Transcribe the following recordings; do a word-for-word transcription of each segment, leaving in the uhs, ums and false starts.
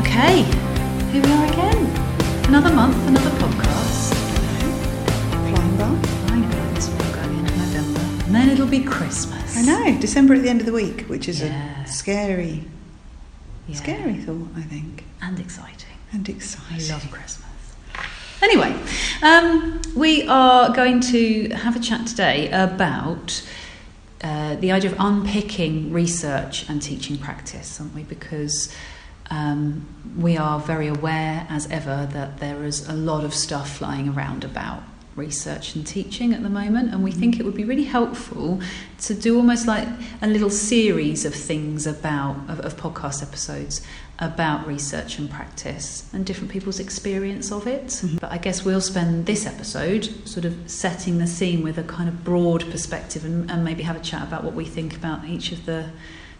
Okay, here we are again. Another month, another podcast. Hello. Flying by. Flying by. It's all going into November. And then it'll be Christmas. I know, December at the end of the week, which is yeah. a scary, yeah. scary thought, I think. And exciting. And exciting. I love Christmas. Anyway, um, we are going to have a chat today about uh, the idea of unpicking research and teaching practice, aren't we? Because um, we are very aware, as ever, that there is a lot of stuff flying around about research and teaching at the moment, and we think it would be really helpful to do almost like a little series of things about, of, of podcast episodes about research and practice and different people's experience of it. Mm-hmm. But I guess we'll spend this episode sort of setting the scene with a kind of broad perspective and, and maybe have a chat about what we think about each of the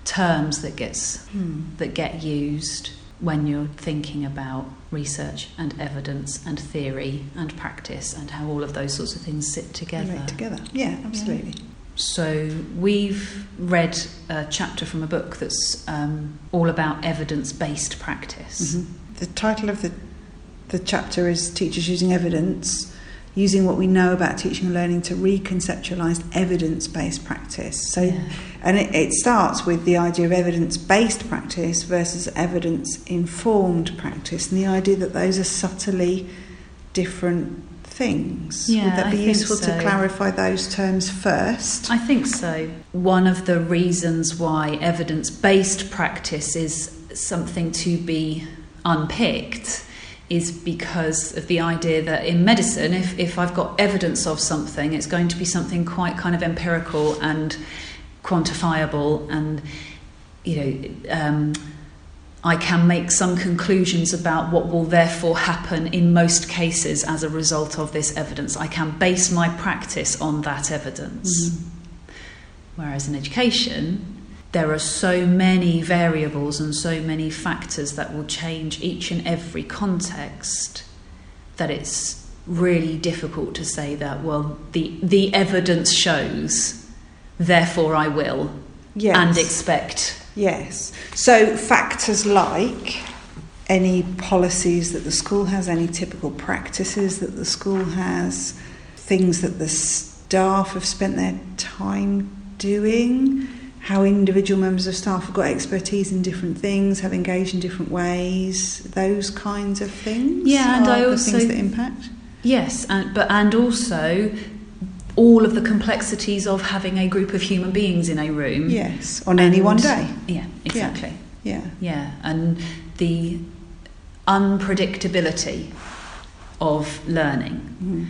terms that gets mm. that get used when you're thinking about research and evidence and theory and practice and how all of those sorts of things sit together. Right, together. Yeah, absolutely. Yeah. So we've read a chapter from a book that's um, all about evidence-based practice. Mm-hmm. The title of the the chapter is Teachers Using Evidence, Using What We Know About Teaching and Learning to Reconceptualise Evidence-Based Practice. So, yeah. And it, it starts with the idea of evidence-based practice versus evidence-informed practice, and the idea that those are subtly different things. Yeah, would that be I useful so. to clarify those terms first? I think so. One of the reasons why evidence-based practice is something to be unpicked is because of the idea that in medicine, if, if I've got evidence of something, it's going to be something quite kind of empirical and quantifiable, and, you know, um, I can make some conclusions about what will therefore happen in most cases as a result of this evidence. I can base my practice on that evidence. Mm. Whereas in education, there are so many variables and so many factors that will change each and every context that it's really difficult to say that, well, the, the evidence shows, therefore I will, yes. and expect... Yes. So factors like any policies that the school has, any typical practices that the school has, things that the staff have spent their time doing, how individual members of staff have got expertise in different things, have engaged in different ways, those kinds of things. Yeah, and I also things that impact. Yes, and but and also all of the complexities of having a group of human beings in a room. Yes, on any one day. Yeah, exactly. Yeah. Yeah, yeah. And the unpredictability of learning. Mm.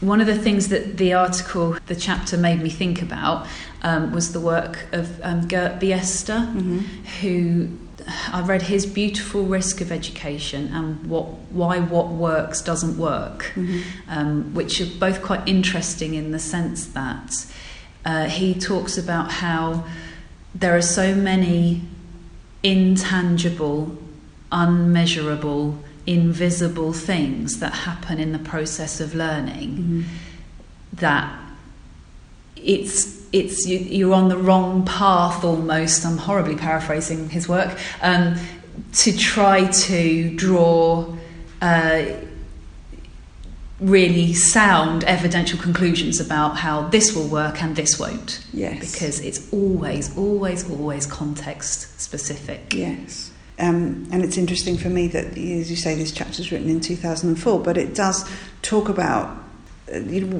One of the things that the article, the chapter made me think about um, was the work of um, Gert Biesta, mm-hmm. who I read his beautiful Risk of Education and what why what works doesn't work, mm-hmm. um, which are both quite interesting in the sense that uh, he talks about how there are so many intangible, unmeasurable, invisible things that happen in the process of learning, mm-hmm. that it's It's you, you're on the wrong path almost. I'm horribly paraphrasing his work um, to try to draw uh, really sound evidential conclusions about how this will work and this won't. Yes, because it's always, always, always context specific. Yes, um, and it's interesting for me that, as you say, this chapter's written in two thousand four, but it does talk about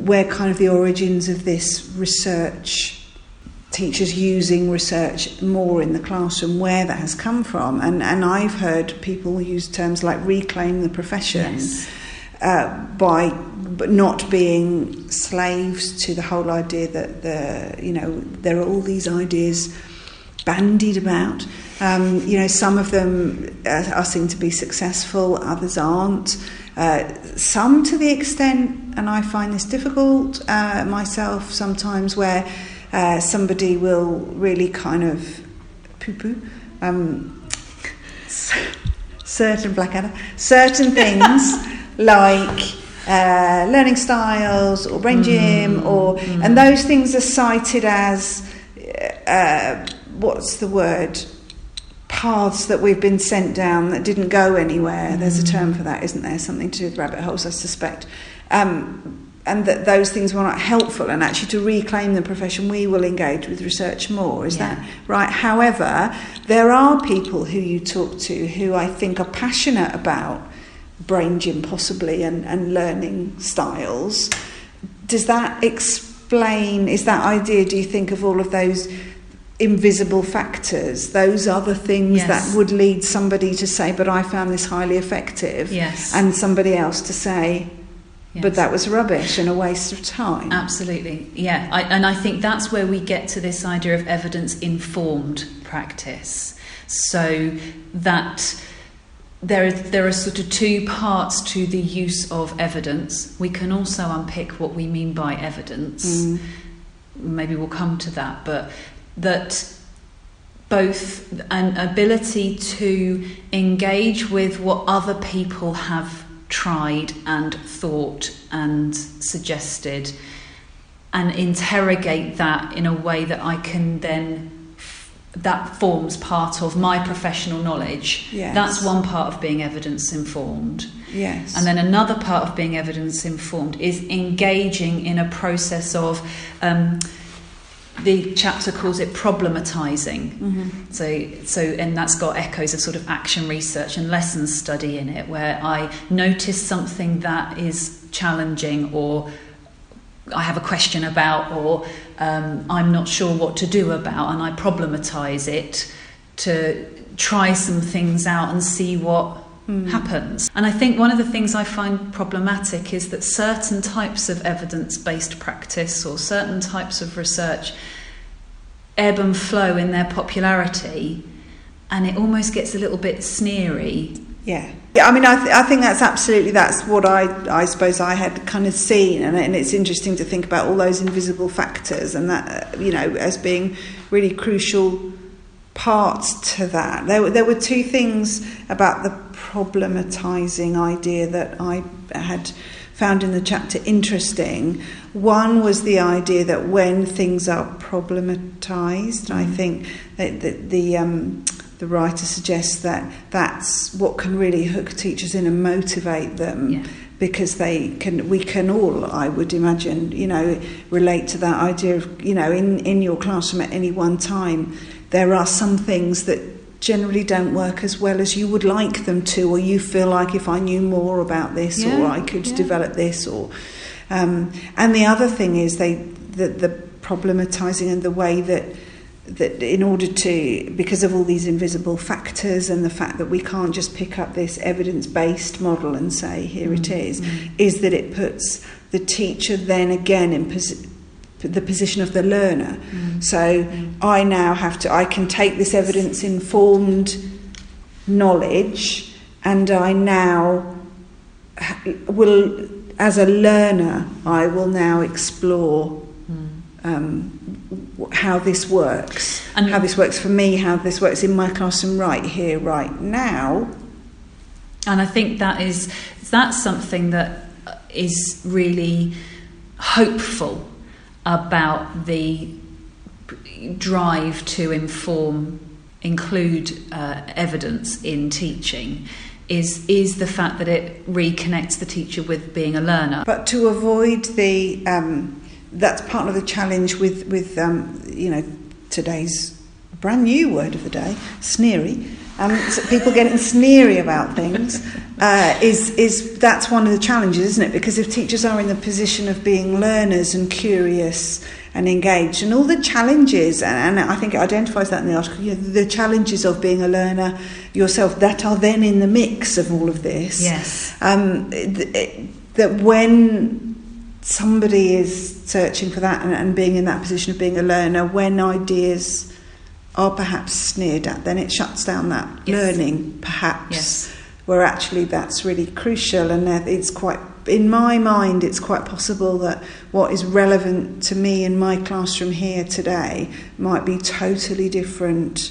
where kind of the origins of this research, teachers using research more in the classroom, where that has come from. And, and I've heard people use terms like reclaim the profession, yes. uh, by but not being slaves to the whole idea that, the you know, there are all these ideas bandied about. Um, you know, some of them are seen to be successful, others aren't. Uh, some to the extent, and I find this difficult uh, myself sometimes, where uh, somebody will really kind of poo-poo um, certain Blackadder, certain things like uh, learning styles or brain gym, mm-hmm. or mm-hmm. and those things are cited as uh, what's the word? paths that we've been sent down that didn't go anywhere. There's a term for that, isn't there? Something to do with rabbit holes, I suspect. Um, and that those things were not helpful, and actually to reclaim the profession we will engage with research more, is yeah. that right? However, there are people who you talk to who I think are passionate about brain gym possibly and, and learning styles. Does that explain, is that idea, do you think, of all of those invisible factors, those other things yes. that would lead somebody to say, but I found this highly effective, yes. and somebody else to say, yes. but that was rubbish and a waste of time? Absolutely, yeah. I, and I think that's where we get to this idea of evidence-informed practice. So that there are, there are sort of two parts to the use of evidence. We can also unpick what we mean by evidence. Mm. Maybe we'll come to that, but that both an ability to engage with what other people have tried and thought and suggested, and interrogate that in a way that I can then, that forms part of my professional knowledge. Yes. That's one part of being evidence informed. Yes. And then another part of being evidence informed is engaging in a process of, um, the chapter calls it problematizing. Mm-hmm. So, so, and that's got echoes of sort of action research and lessons study in it, where I notice something that is challenging, or I have a question about, or um, I'm not sure what to do about, and I problematize it to try some things out and see what mm. happens. And I think one of the things I find problematic is that certain types of evidence-based practice or certain types of research ebb and flow in their popularity, and it almost gets a little bit sneery. Yeah. Yeah, I mean, I, th- I think that's absolutely, that's what I, I suppose I had kind of seen, and, and it's interesting to think about all those invisible factors and that, you know, as being really crucial parts to that. There, there were two things about the problematizing idea that I had found in the chapter interesting. One was the idea that when things are problematized, mm. I think that the... the um, The writer suggests that that's what can really hook teachers in and motivate them, yeah. because they can. We can all, I would imagine, you know, relate to that idea of, you know, in, in your classroom at any one time, there are some things that generally don't work as well as you would like them to, or you feel like if I knew more about this, yeah, or I could yeah. develop this, or um, and the other thing is they the, the problematizing and the way that. That in order to, because of all these invisible factors and the fact that we can't just pick up this evidence-based model and say, here mm-hmm. it is, mm-hmm. is that it puts the teacher then again in pos- the position of the learner. Mm-hmm. So mm-hmm. I now have to, I can take this evidence-informed knowledge, and I now will, as a learner, I will now explore Um, how this works, and how this works for me, how this works in my classroom right here, right now. And I think that is that's something that is really hopeful about the drive to inform, include uh, evidence in teaching. Is is the fact that it reconnects the teacher with being a learner. But to avoid the um, that's part of the challenge with, with um, you know, today's brand new word of the day, sneery. Um, so people getting sneery about things uh, is is that's one of the challenges, isn't it? Because if teachers are in the position of being learners and curious and engaged, and all the challenges, and, and I think it identifies that in the article, you know, the challenges of being a learner yourself that are then in the mix of all of this. Yes. Um, it, it, that when somebody is searching for that and, and being in that position of being a learner, when ideas are perhaps sneered at, then it shuts down that yes. learning, perhaps, yes. where actually that's really crucial. And it's quite, in my mind, it's quite possible that what is relevant to me in my classroom here today might be totally different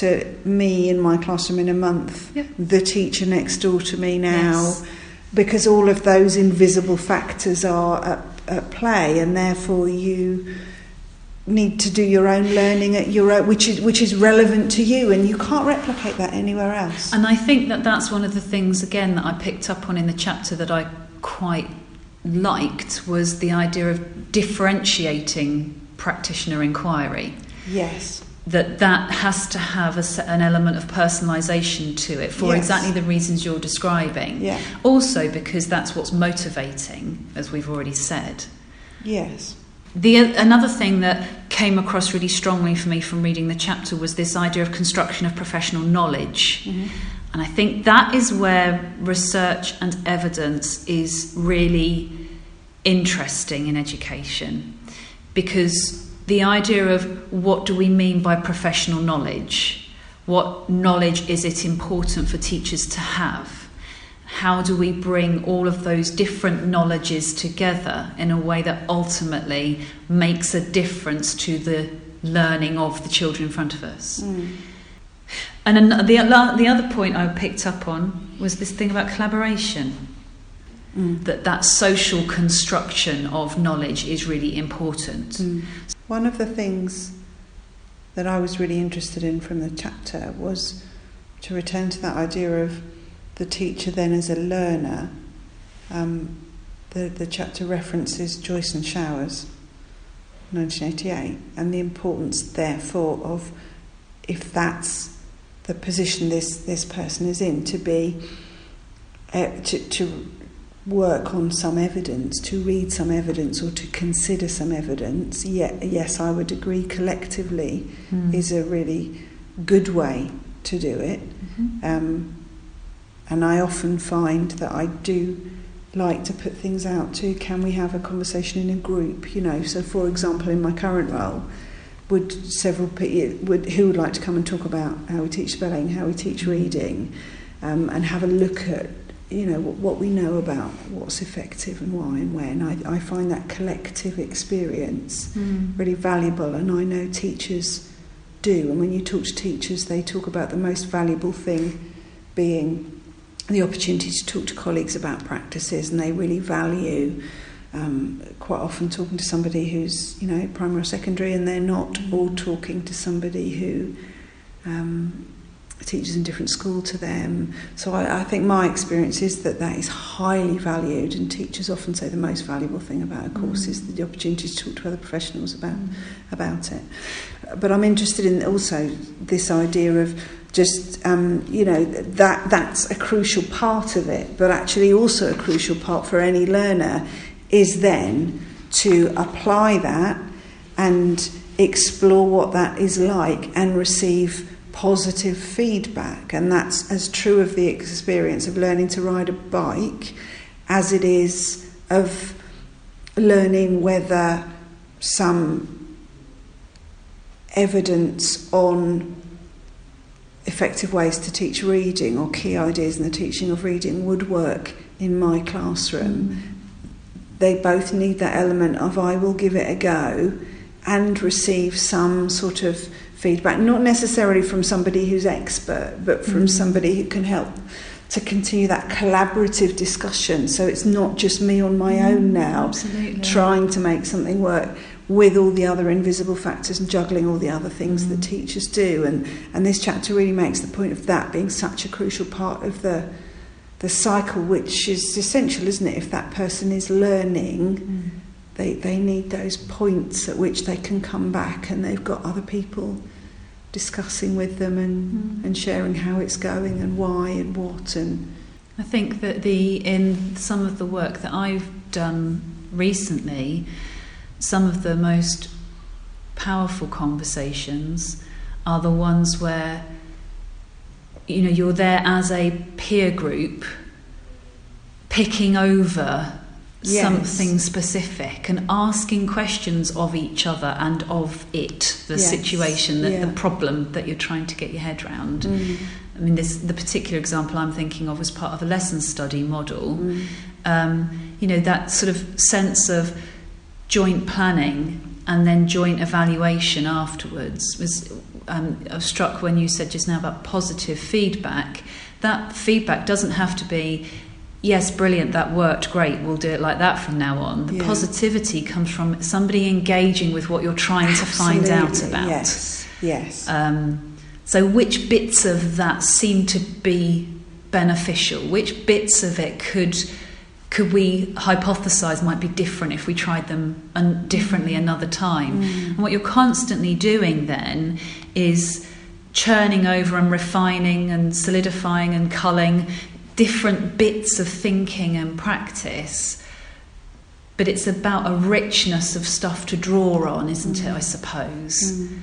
to me in my classroom in a month, yeah. the teacher next door to me now. Yes. Because all of those invisible factors are at, at play, and therefore you need to do your own learning at your own, which is which is relevant to you, and you can't replicate that anywhere else. And I think that that's one of the things again that I picked up on in the chapter that I quite liked, was the idea of differentiating practitioner inquiry. Yes, that that has to have a, an element of personalisation to it, for yes. exactly the reasons you're describing. Yeah. Also because that's what's motivating, as we've already said. Yes. The another thing that came across really strongly for me from reading the chapter was this idea of construction of professional knowledge. Mm-hmm. And I think that is where research and evidence is really interesting in education, because the idea of what do we mean by professional knowledge? What knowledge is it important for teachers to have? How do we bring all of those different knowledges together in a way that ultimately makes a difference to the learning of the children in front of us? Mm. And the the other point I picked up on was this thing about collaboration. Mm. That that social construction of knowledge is really important. Mm. One of the things that I was really interested in from the chapter was to return to that idea of the teacher then as a learner. Um, the, the chapter references Joyce and Showers, nineteen eighty-eight, and the importance, therefore, of, if that's the position this, this person is in, to be, uh, to, to work on some evidence, to read some evidence or to consider some evidence. Yeah, yes, I would agree collectively mm. is a really good way to do it. Mm-hmm. Um, And I often find that I do like to put things out to, can we have a conversation in a group, you know? So, for example, in my current role, would several people, would, who would like to come and talk about how we teach spelling, how we teach reading, um, and have a look at, you know, what, what we know about what's effective and why and when. I, I find that collective experience mm. really valuable, and I know teachers do. And when you talk to teachers, they talk about the most valuable thing being the opportunity to talk to colleagues about practices, and they really value um, quite often talking to somebody who's, you know, primary or secondary, and they're not all talking to somebody who um, teaches in different school to them. So I, I think my experience is that that is highly valued, and teachers often say the most valuable thing about a course mm. is the opportunity to talk to other professionals about mm. about it. But I'm interested in also this idea of just, um, you know, that that's a crucial part of it, but actually also a crucial part for any learner is then to apply that and explore what that is like and receive positive feedback. And that's as true of the experience of learning to ride a bike as it is of learning whether some evidence on effective ways to teach reading or key ideas in the teaching of reading would work in my classroom. Mm. They both need that element of I will give it a go and receive some sort of feedback, not necessarily from somebody who's expert, but from mm. somebody who can help to continue that collaborative discussion. So it's not just me on my mm. own now, absolutely, trying to make something work with all the other invisible factors and juggling all the other things mm. that teachers do. And, and this chapter really makes the point of that being such a crucial part of the the cycle, which is essential, isn't it? If that person is learning, mm. they, they need those points at which they can come back and they've got other people discussing with them and, mm. and sharing how it's going and why and what. And I think that the in some of the work that I've done recently, some of the most powerful conversations are the ones where, you know, you're there as a peer group picking over yes. something specific and asking questions of each other and of it, the yes. situation, that, yeah. the problem that you're trying to get your head round. Mm. I mean, this, the particular example I'm thinking of was part of a lesson study model. Mm. Um, you know, that sort of sense of joint planning and then joint evaluation afterwards was um, I was struck when you said just now about positive feedback. That feedback doesn't have to be yes, brilliant, that worked, great, we'll do it like that from now on. The yeah. positivity comes from somebody engaging with what you're trying Absolutely. To find out about. Yes, yes. Um, so which bits of that seem to be beneficial? Which bits of it could could we hypothesize might be different if we tried them un- differently another time? Mm. And what you're constantly doing then is churning over and refining and solidifying and culling different bits of thinking and practice, but it's about a richness of stuff to draw on, isn't mm. it, I suppose? Mm.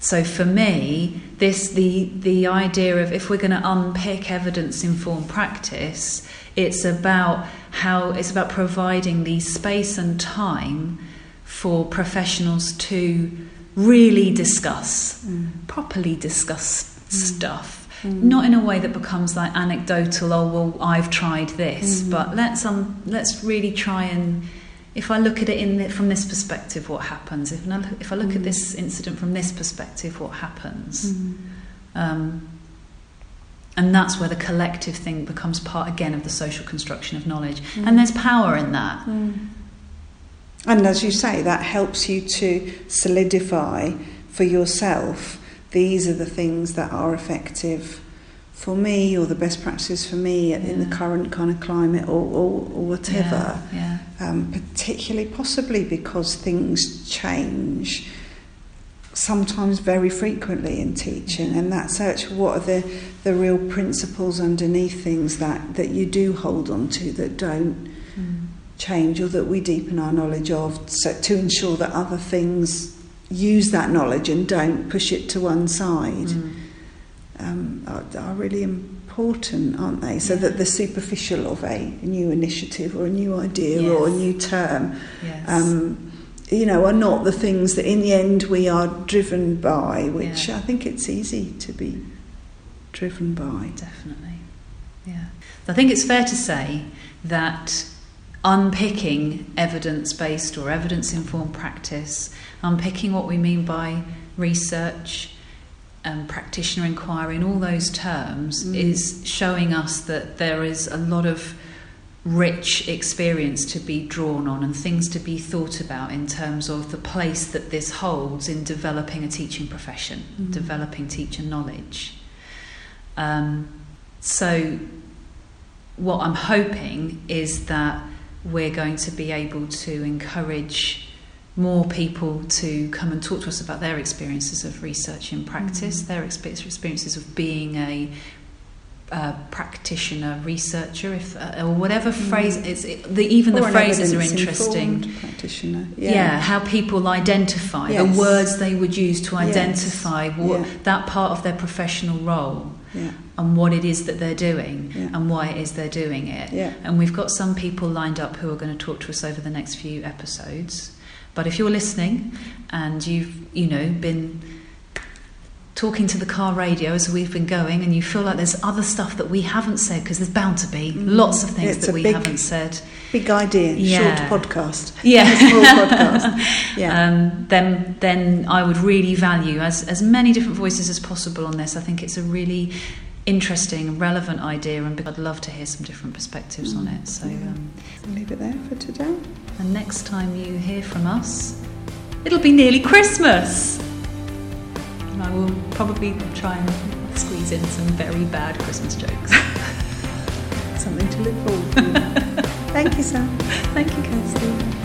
So for me, this the the idea of, if we're going to unpick evidence-informed practice, it's about how it's about providing the space and time for professionals to really discuss, mm. properly discuss mm. stuff. Mm. Not in a way that becomes like anecdotal, oh well, I've tried this, mm. but let's um let's really try and, if I look at it in the, from this perspective, what happens? If I look, if I look mm. at this incident from this perspective, what happens? Mm. Um, and that's where the collective thing becomes part again of the social construction of knowledge, mm. and there's power in that. Mm. And as you say, that helps you to solidify for yourself. These are the things that are effective for me, or the best practices for me yeah. in the current kind of climate, or, or, or whatever. Yeah, yeah. Um, particularly, possibly because things change, sometimes very frequently in teaching, and that search for what are the, the real principles underneath things that, that you do hold on to, that don't mm. change, or that we deepen our knowledge of, so to ensure that other things use that knowledge and don't push it to one side mm. um, are, are really important, aren't they? So yeah. that the superficial of a new initiative or a new idea yes. or a new term, yes. um, you know, are not the things that in the end we are driven by, which yeah. I think it's easy to be driven by. Definitely, yeah. I think it's fair to say that unpicking evidence-based or evidence-informed practice, unpicking what we mean by research and practitioner inquiry and all those terms mm. is showing us that there is a lot of rich experience to be drawn on and things to be thought about in terms of the place that this holds in developing a teaching profession, mm. developing teacher knowledge. Um, so what I'm hoping is that we're going to be able to encourage more people to come and talk to us about their experiences of research in practice, mm. their experiences of being a, a practitioner, researcher, if uh, or whatever mm. phrase it's, it, the, even or the phrases are interesting. Practitioner, yeah. yeah, how people identify yes. the words they would use to identify yes. what, yeah. that part of their professional role. Yeah. And what it is that they're doing yeah. and why it is they're doing it. Yeah. And we've got some people lined up who are going to talk to us over the next few episodes. But if you're listening and you've, you know, been talking to the car radio as we've been going and you feel like there's other stuff that we haven't said, because there's bound to be mm. lots of things it's that we big, haven't said. Big idea, yeah. short podcast. Yeah. Small podcast. Yeah. Um, then then I would really value as, as many different voices as possible on this. I think it's a really interesting, relevant idea, and I'd love to hear some different perspectives mm. on it. So yeah. um, we'll leave it there for today. And next time you hear from us, it'll be nearly Christmas. And I will probably try and squeeze in some very bad Christmas jokes. Something to look forward to. Thank you, Sam. Thank you, Kirstie.